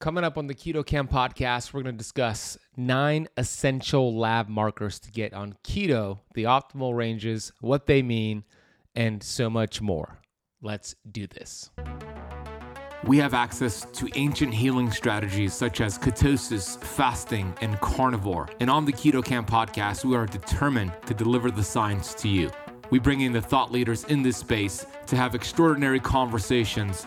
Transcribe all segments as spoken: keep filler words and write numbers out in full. Coming up on the Keto Camp Podcast, we're going to discuss nine essential lab markers to get on keto, the optimal ranges, what they mean, and so much more. Let's do this. We have access to ancient healing strategies such as ketosis, fasting, and carnivore. And on the Keto Camp Podcast, we are determined to deliver the science to you. We bring in the thought leaders in this space to have extraordinary conversations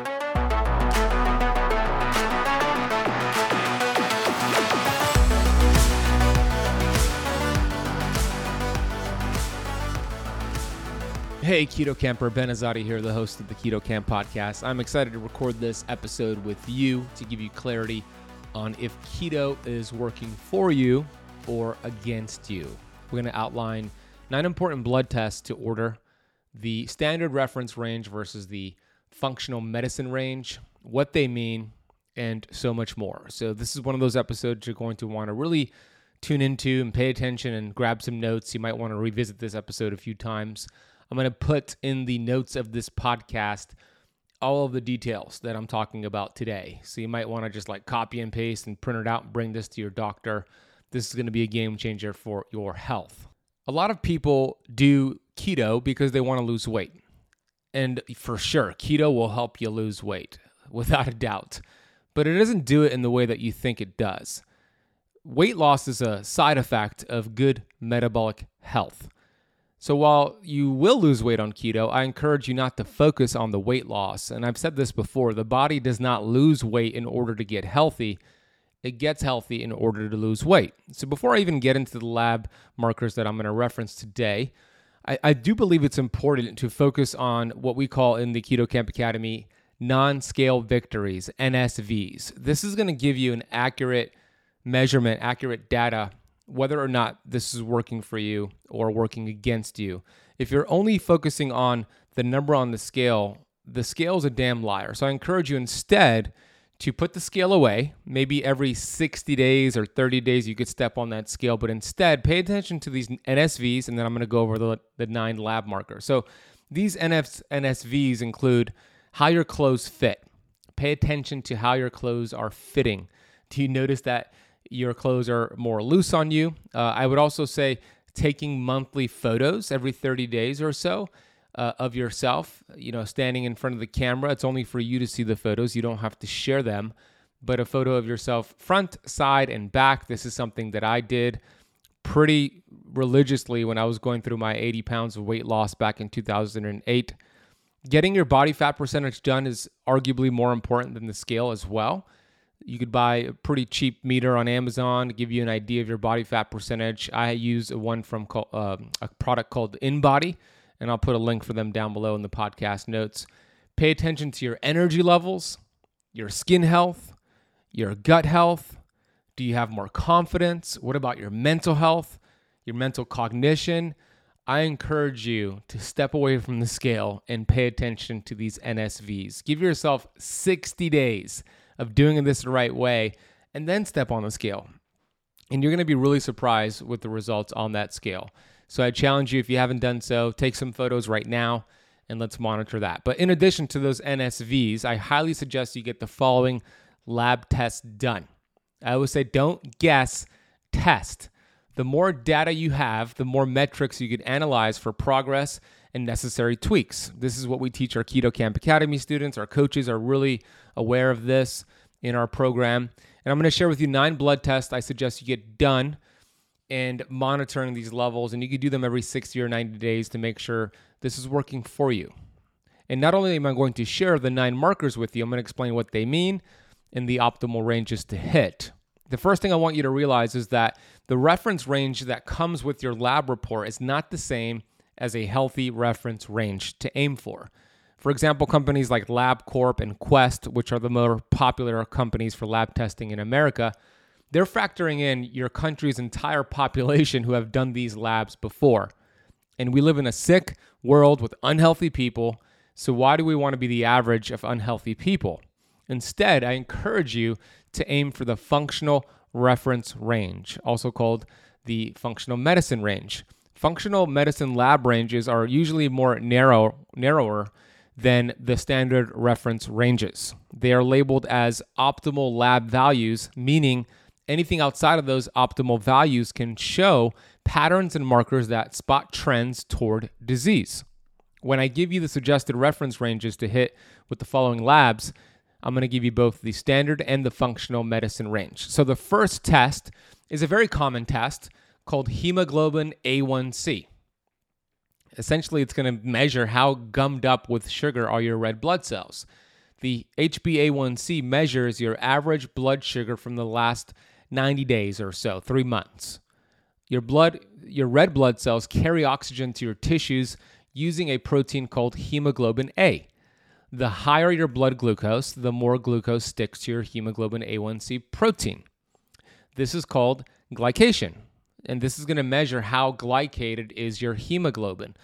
Hey, Keto Camper, Ben Azadi here, the host of the Keto Camp Podcast. I'm excited to record this episode with you to give you clarity on if keto is working for you or against you. We're going to outline nine important blood tests to order, the standard reference range versus the functional medicine range, what they mean, and so much more. So this is one of those episodes you're going to want to really tune into and pay attention and grab some notes. You might want to revisit this episode a few times. I'm going to put in the notes of this podcast all of the details that I'm talking about today. So you might want to just like copy and paste and print it out and bring this to your doctor. This is going to be a game changer for your health. A lot of people do keto because they want to lose weight. And for sure, keto will help you lose weight without a doubt. But it doesn't do it in the way that you think it does. Weight loss is a side effect of good metabolic health. So while you will lose weight on keto, I encourage you not to focus on the weight loss. And I've said this before, the body does not lose weight in order to get healthy. It gets healthy in order to lose weight. So before I even get into the lab markers that I'm going to reference today, I, I do believe it's important to focus on what we call in the Keto Camp Academy, non-scale victories, N S Vs. This is going to give you an accurate measurement, accurate data whether or not this is working for you or working against you. If you're only focusing on the number on the scale, the scale's a damn liar. So I encourage you instead to put the scale away. Maybe every sixty days or thirty days you could step on that scale, but instead pay attention to these N S Vs, and then I'm going to go over the, the nine lab markers. So these N S Vs include how your clothes fit. Pay attention to how your clothes are fitting. Do you notice that your clothes are more loose on you? Uh, I would also say taking monthly photos every thirty days or so uh, of yourself, you know, standing in front of the camera. It's only for you to see the photos. You don't have to share them, but a photo of yourself front, side, and back. This is something that I did pretty religiously when I was going through my eighty pounds of weight loss back in two thousand eight. Getting your body fat percentage done is arguably more important than the scale as well. You could buy a pretty cheap meter on Amazon to give you an idea of your body fat percentage. I use one from uh, a product called InBody, and I'll put a link for them down below in the podcast notes. Pay attention to your energy levels, your skin health, your gut health. Do you have more confidence? What about your mental health, your mental cognition? I encourage you to step away from the scale and pay attention to these N S Vs. Give yourself sixty days of doing this the right way, and then step on the scale. And you're going to be really surprised with the results on that scale. So I challenge you, if you haven't done so, take some photos right now, and let's monitor that. But in addition to those N S Vs, I highly suggest you get the following lab tests done. I always say, don't guess, test. The more data you have, the more metrics you can analyze for progress and necessary tweaks. This is what we teach our Keto Camp Academy students. Our coaches are really aware of this in our program. And I'm going to share with you nine blood tests I suggest you get done and monitoring these levels. And you can do them every sixty or ninety days to make sure this is working for you. And not only am I going to share the nine markers with you, I'm going to explain what they mean and the optimal ranges to hit. The first thing I want you to realize is that the reference range that comes with your lab report is not the same as a healthy reference range to aim for. For example, companies like LabCorp and Quest, which are the more popular companies for lab testing in America, they're factoring in your country's entire population who have done these labs before. And we live in a sick world with unhealthy people, So why do we want to be the average of unhealthy people? Instead, I encourage you to aim for the functional reference range, also called the functional medicine range. Functional medicine lab ranges are usually more narrow, narrower than the standard reference ranges. They are labeled as optimal lab values, meaning anything outside of those optimal values can show patterns and markers that spot trends toward disease. When I give you the suggested reference ranges to hit with the following labs, I'm going to give you both the standard and the functional medicine range. So the first test is a very common test called hemoglobin A one C. Essentially, it's going to measure how gummed up with sugar are your red blood cells. The H b A one c measures your average blood sugar from the last ninety days or so, three months. Your blood, your red blood cells carry oxygen to your tissues using a protein called hemoglobin A. The higher your blood glucose, the more glucose sticks to your hemoglobin A one C protein. This is called glycation, and this is going to measure how glycated is your hemoglobin.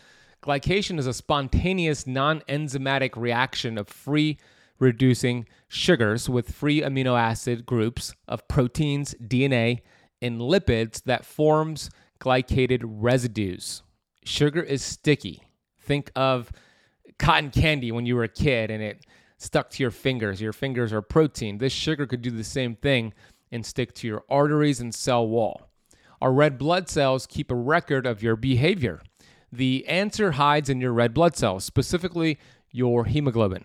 Glycation is a spontaneous non-enzymatic reaction of free reducing sugars with free amino acid groups of proteins, D N A, and lipids that forms glycated residues. Sugar is sticky. Think of cotton candy when you were a kid and it stuck to your fingers. Your fingers are protein. This sugar could do the same thing and stick to your arteries and cell wall. Our red blood cells keep a record of your behavior. The answer hides in your red blood cells, specifically your hemoglobin.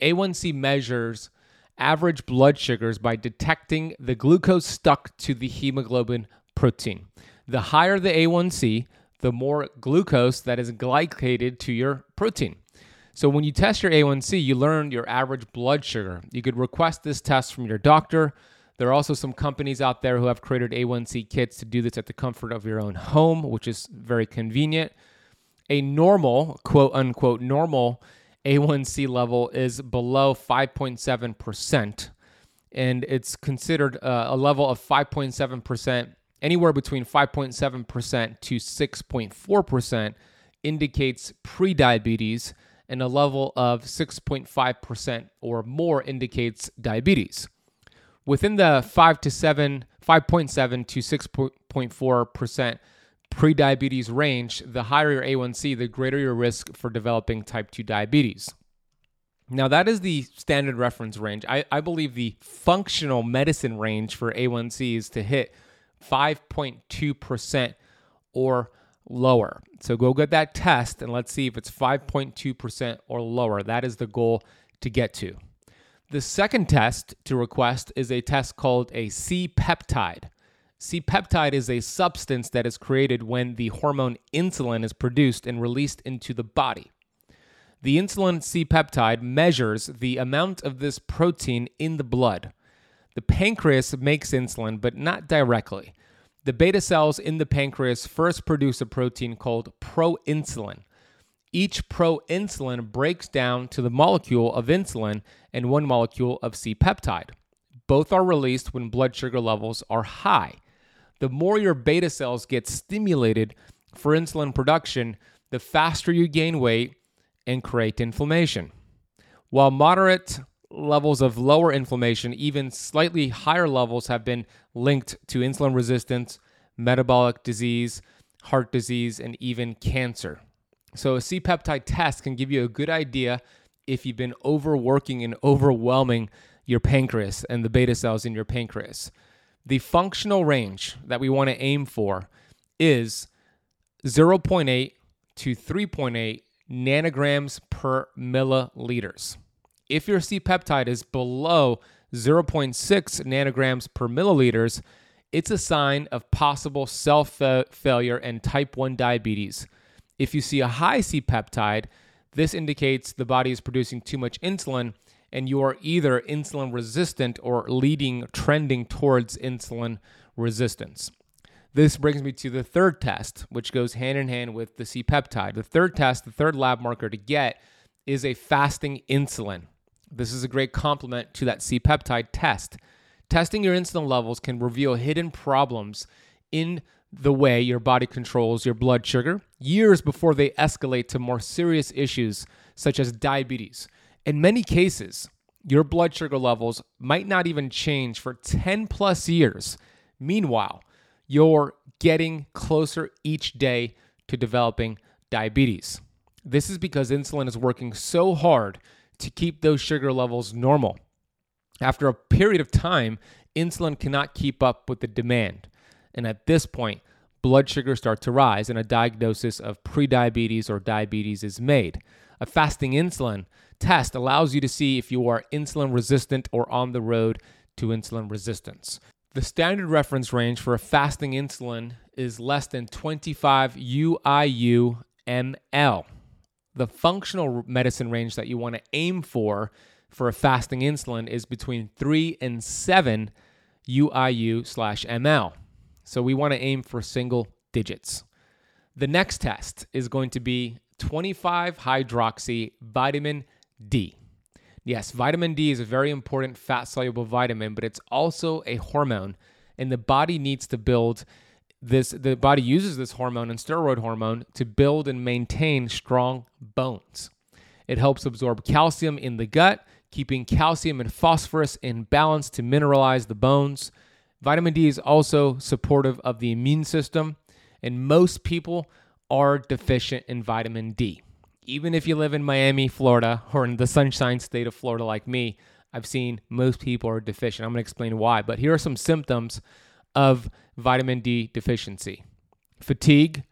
A one C measures average blood sugars by detecting the glucose stuck to the hemoglobin protein. The higher the A one C, the more glucose that is glycated to your protein. So when you test your A one C, you learn your average blood sugar. You could request this test from your doctor. There are also some companies out there who have created A one C kits to do this at the comfort of your own home, which is very convenient. A normal, quote unquote, normal A one C level is below five point seven percent, and it's considered a level of five point seven percent. Anywhere between five point seven percent to six point four percent indicates prediabetes, and a level of six point five percent or more indicates diabetes. Within the five to seven, five point seven to six point four percent prediabetes range, the higher your A one C, the greater your risk for developing type two diabetes. Now, that is the standard reference range. I, I believe the functional medicine range for A one C is to hit five point two percent or lower. So go get that test and let's see if it's five point two percent or lower. That is the goal to get to. The second test to request is a test called a C-peptide. C-peptide is a substance that is created when the hormone insulin is produced and released into the body. The insulin C-peptide measures the amount of this protein in the blood. The pancreas makes insulin, but not directly. The beta cells in the pancreas first produce a protein called proinsulin. Each proinsulin breaks down to the molecule of insulin and one molecule of C-peptide. Both are released when blood sugar levels are high. The more your beta cells get stimulated for insulin production, the faster you gain weight and create inflammation. While moderate levels of lower inflammation, even slightly higher levels have been linked to insulin resistance, metabolic disease, heart disease, and even cancer. So a C-peptide test can give you a good idea if you've been overworking and overwhelming your pancreas and the beta cells in your pancreas. The functional range that we want to aim for is zero point eight to three point eight nanograms per milliliters. If your C-peptide is below zero point six nanograms per milliliters, it's a sign of possible cell fa- failure and type one diabetes. If you see a high C-peptide, this indicates the body is producing too much insulin and you are either insulin resistant or leading, trending towards insulin resistance. This brings me to the third test, which goes hand in hand with the C-peptide. The third test, the third lab marker to get is a fasting insulin. This is a great complement to that C-peptide test. Testing your insulin levels can reveal hidden problems in the way your body controls your blood sugar years before they escalate to more serious issues such as diabetes. In many cases, your blood sugar levels might not even change for ten plus years. Meanwhile, you're getting closer each day to developing diabetes. This is because insulin is working so hard to keep those sugar levels normal. After a period of time, insulin cannot keep up with the demand. And at this point, blood sugars start to rise and a diagnosis of prediabetes or diabetes is made. A fasting insulin test allows you to see if you are insulin resistant or on the road to insulin resistance. The standard reference range for a fasting insulin is less than twenty-five U I U M L. The functional medicine range that you want to aim for for a fasting insulin is between three and seven U I U slash M L. So we want to aim for single digits. The next test is going to be twenty-five hydroxy vitamin D. Yes, vitamin D is a very important fat-soluble vitamin, but it's also a hormone, and the body needs to build this. The body uses this hormone and steroid hormone to build and maintain strong bones. It helps absorb calcium in the gut, keeping calcium and phosphorus in balance to mineralize the bones. Vitamin D is also supportive of the immune system, and most people are deficient in vitamin D. Even if you live in Miami, Florida, or in the sunshine state of Florida like me, I've seen most people are deficient. I'm going to explain why, but here are some symptoms of vitamin D deficiency. Fatigue,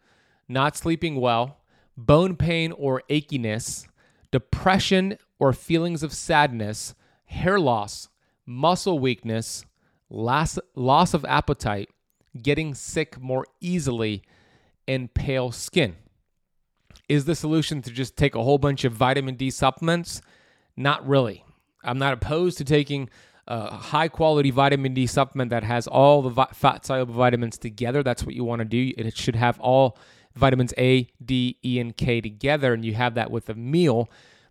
not sleeping well, bone pain or achiness, depression or feelings of sadness, hair loss, muscle weakness, Loss, loss of appetite, getting sick more easily, and pale skin. Is the solution to just take a whole bunch of vitamin D supplements? Not really. I'm not opposed to taking a high-quality vitamin D supplement that has all the vi- fat-soluble vitamins together. That's what you want to do. It should have all vitamins A, D, E, and K together, and you have that with a meal.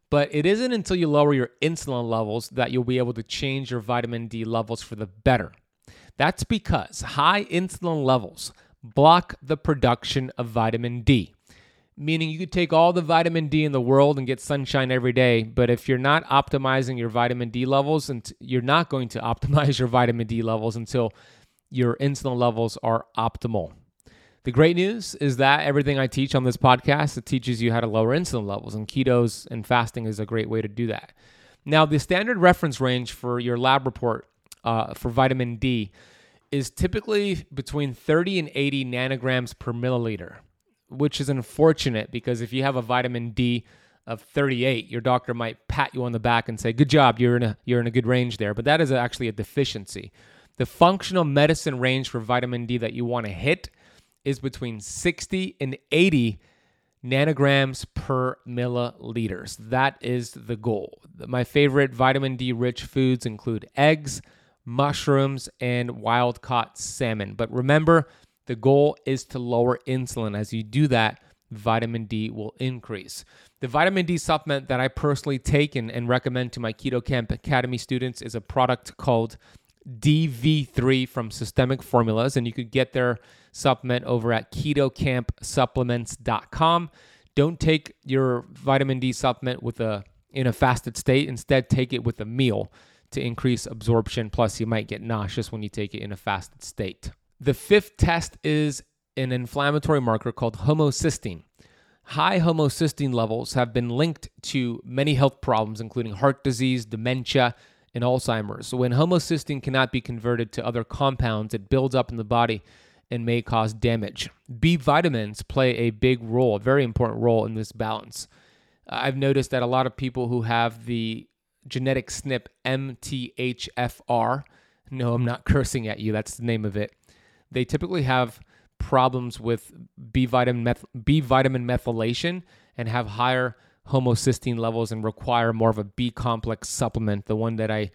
But it isn't until you lower your insulin levels that you'll be able to change your vitamin D levels for the better. That's because high insulin levels block the production of vitamin D, meaning you could take all the vitamin D in the world and get sunshine every day, but if you're not optimizing your vitamin D levels, and you're not going to optimize your vitamin D levels until your insulin levels are optimal. The great news is that everything I teach on this podcast, it teaches you how to lower insulin levels, and ketos and fasting is a great way to do that. Now, the standard reference range for your lab report uh, for vitamin D is typically between thirty and eighty nanograms per milliliter, which is unfortunate because if you have a vitamin D of thirty-eight, your doctor might pat you on the back and say, good job, you're in a, you're in a good range there, but that is actually a deficiency. The functional medicine range for vitamin D that you want to hit is between sixty and eighty nanograms per milliliters. That is the goal. My favorite vitamin D-rich foods include eggs, mushrooms, and wild-caught salmon. But remember, the goal is to lower insulin. As you do that, vitamin D will increase. The vitamin D supplement that I personally take and, and recommend to my Keto Camp Academy students is a product called D V three from Systemic Formulas, and you could get their supplement over at keto camp supplements dot com. Don't take your vitamin D supplement with a in a fasted state. Instead, take it with a meal to increase absorption, plus you might get nauseous when you take it in a fasted state. The fifth test is an inflammatory marker called homocysteine. High homocysteine levels have been linked to many health problems, including heart disease, dementia, and Alzheimer's. So when homocysteine cannot be converted to other compounds, it builds up in the body and may cause damage. B vitamins play a big role, a very important role in this balance. I've noticed that a lot of people who have the genetic S N P M T H F R, no, I'm not cursing at you, that's the name of it, they typically have problems with B vitamin, meth- B vitamin methylation and have higher homocysteine levels and require more of a B-complex supplement. The one that I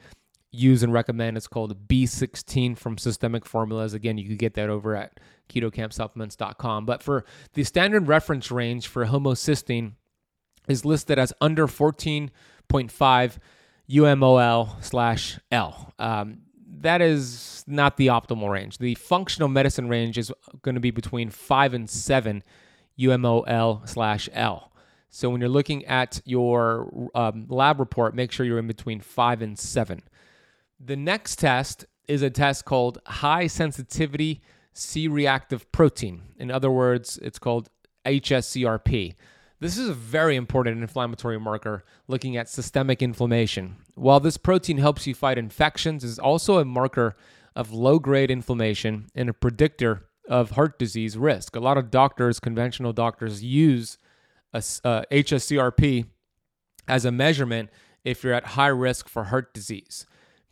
use and recommend is called B sixteen from Systemic Formulas. Again, you can get that over at keto camp supplements dot com. But for the standard reference range for homocysteine is listed as under fourteen point five U M O L slash L. Um, that is not the optimal range. The functional medicine range is going to be between five and seven U M O L slash L. So when you're looking at your um, lab report, make sure you're in between five and seven. The next test is a test called high-sensitivity C-reactive protein. In other words, it's called H S C R P. This is a very important inflammatory marker looking at systemic inflammation. While this protein helps you fight infections, it's also a marker of low-grade inflammation and a predictor of heart disease risk. A lot of doctors, conventional doctors, use a, uh, H S C R P as a measurement if you're at high risk for heart disease.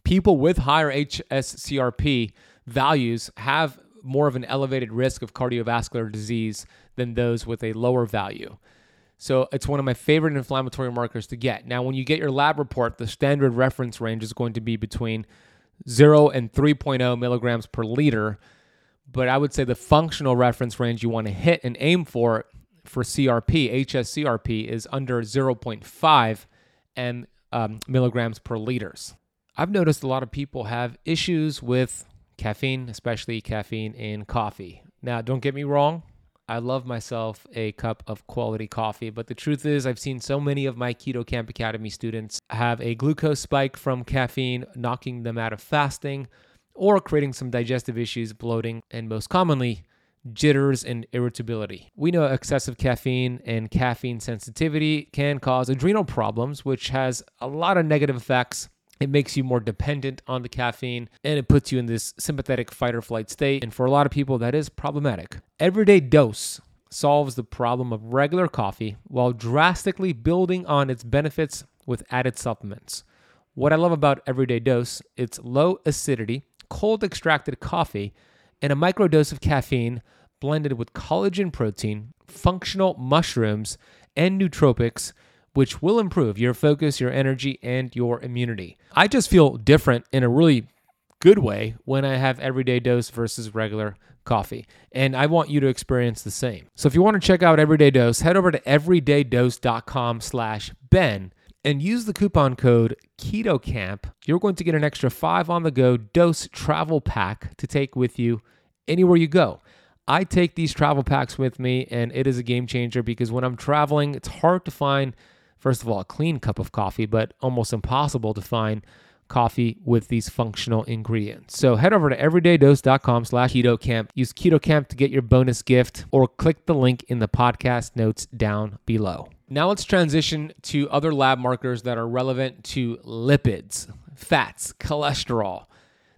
People with higher H S C R P values have more of an elevated risk of cardiovascular disease than those with a lower value. So it's one of my favorite inflammatory markers to get. Now, when you get your lab report, the standard reference range is going to be between zero and three point zero milligrams per liter. But I would say the functional reference range you want to hit and aim for for C R P, H S C R P, is under zero point five and, um, milligrams per liters. I've noticed a lot of people have issues with caffeine, especially caffeine in coffee. Now, don't get me wrong. I love myself a cup of quality coffee, but the truth is I've seen so many of my Keto Camp Academy students have a glucose spike from caffeine, knocking them out of fasting, or creating some digestive issues, bloating, and most commonly, jitters and irritability. We know excessive caffeine and caffeine sensitivity can cause adrenal problems, which has a lot of negative effects. It makes you more dependent on the caffeine, and it puts you in this sympathetic fight or flight state. And for a lot of people, that is problematic. Everyday Dose solves the problem of regular coffee while drastically building on its benefits with added supplements. What I love about Everyday Dose, it's low acidity, cold extracted coffee, and a microdose of caffeine blended with collagen protein, functional mushrooms, and nootropics, which will improve your focus, your energy, and your immunity. I just feel different in a really good way when I have Everyday Dose versus regular coffee, and I want you to experience the same. So if you want to check out Everyday Dose, head over to everydaydose.com slash Ben and use the coupon code KetoCamp. You're going to get an extra five on the go dose travel pack to take with you anywhere you go. I take these travel packs with me, and it is a game changer because when I'm traveling, it's hard to find, first of all, a clean cup of coffee, but almost impossible to find coffee with these functional ingredients. So head over to everydaydose.com slash KetoCamp. Use KetoCamp to get your bonus gift or click the link in the podcast notes down below. Now let's transition to other lab markers that are relevant to lipids, fats, cholesterol.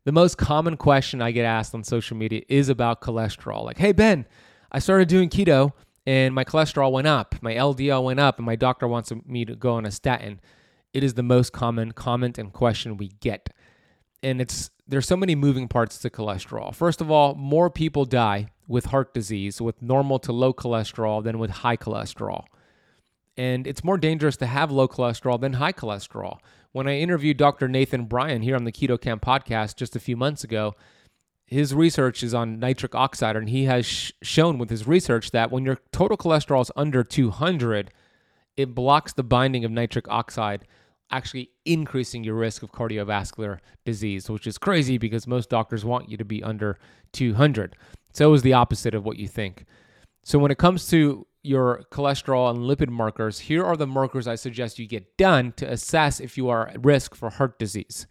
The most common question I get asked on social media is about cholesterol. Like, hey, Ben, I started doing keto and my cholesterol went up, my L D L went up, and my doctor wants me to go on a statin. It is the most common comment and question we get. And it's there's so many moving parts to cholesterol. First of all, more people die with heart disease, with normal to low cholesterol than with high cholesterol. And it's more dangerous to have low cholesterol than high cholesterol. When I interviewed Doctor Nathan Bryan here on the Keto Camp Podcast just a few months ago, his research is on nitric oxide, and he has sh- shown with his research that when your total cholesterol is under two hundred, it blocks the binding of nitric oxide, actually increasing your risk of cardiovascular disease, which is crazy because most doctors want you to be under two hundred. So it's the opposite of what you think. So when it comes to your cholesterol and lipid markers, here are the markers I suggest you get done to assess if you are at risk for heart disease.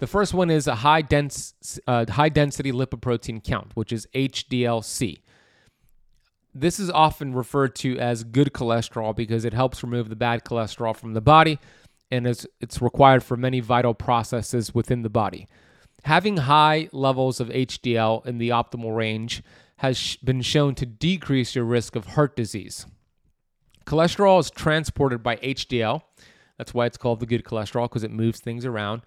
The first one is a high dense, uh, high density lipoprotein count, which is H D L C. This is often referred to as good cholesterol because it helps remove the bad cholesterol from the body, and it's, it's required for many vital processes within the body. Having high levels of H D L in the optimal range has been shown to decrease your risk of heart disease. Cholesterol is transported by H D L. That's why it's called the good cholesterol, because it moves things around.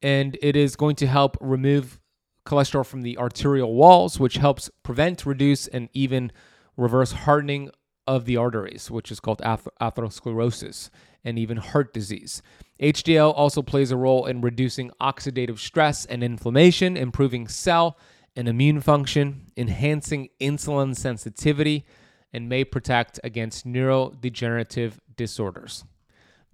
And it is going to help remove cholesterol from the arterial walls, which helps prevent, reduce, and even reverse hardening of the arteries, which is called ath- atherosclerosis, and even heart disease. H D L also plays a role in reducing oxidative stress and inflammation, improving cell and immune function, enhancing insulin sensitivity, and may protect against neurodegenerative disorders.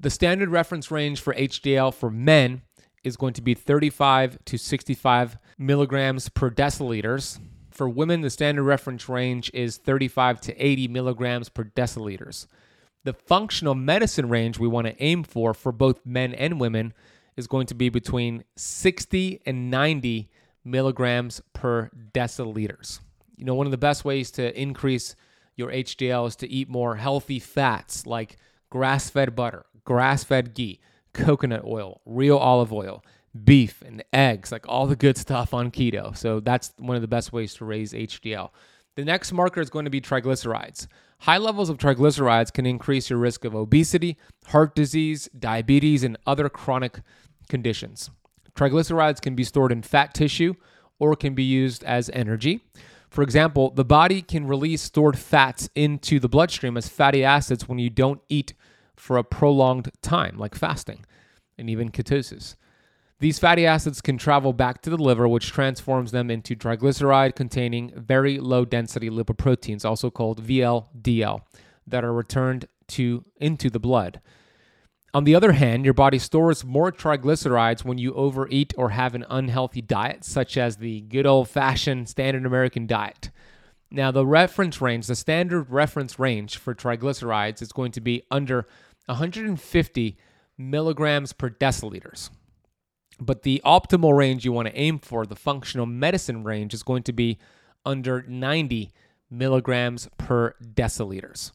The standard reference range for H D L for men is going to be thirty-five to sixty-five milligrams per deciliters. For women, the standard reference range is thirty-five to eighty milligrams per deciliters. The functional medicine range we want to aim for for both men and women is going to be between sixty and ninety milligrams per deciliters. You know, one of the best ways to increase your H D L is to eat more healthy fats like grass-fed butter, grass-fed ghee, coconut oil, real olive oil, beef and eggs, like all the good stuff on keto. So that's one of the best ways to raise H D L. The next marker is going to be triglycerides. High levels of triglycerides can increase your risk of obesity, heart disease, diabetes, and other chronic conditions. Triglycerides can be stored in fat tissue or can be used as energy. For example, the body can release stored fats into the bloodstream as fatty acids when you don't eat for a prolonged time, like fasting and even ketosis. These fatty acids can travel back to the liver, which transforms them into triglyceride-containing very low-density lipoproteins, also called V L D L, that are returned to into the blood. On the other hand, your body stores more triglycerides when you overeat or have an unhealthy diet, such as the good old-fashioned standard American diet. Now, the reference range, the standard reference range for triglycerides is going to be under one hundred fifty milligrams per deciliters. But the optimal range you want to aim for, the functional medicine range, is going to be under ninety milligrams per deciliters.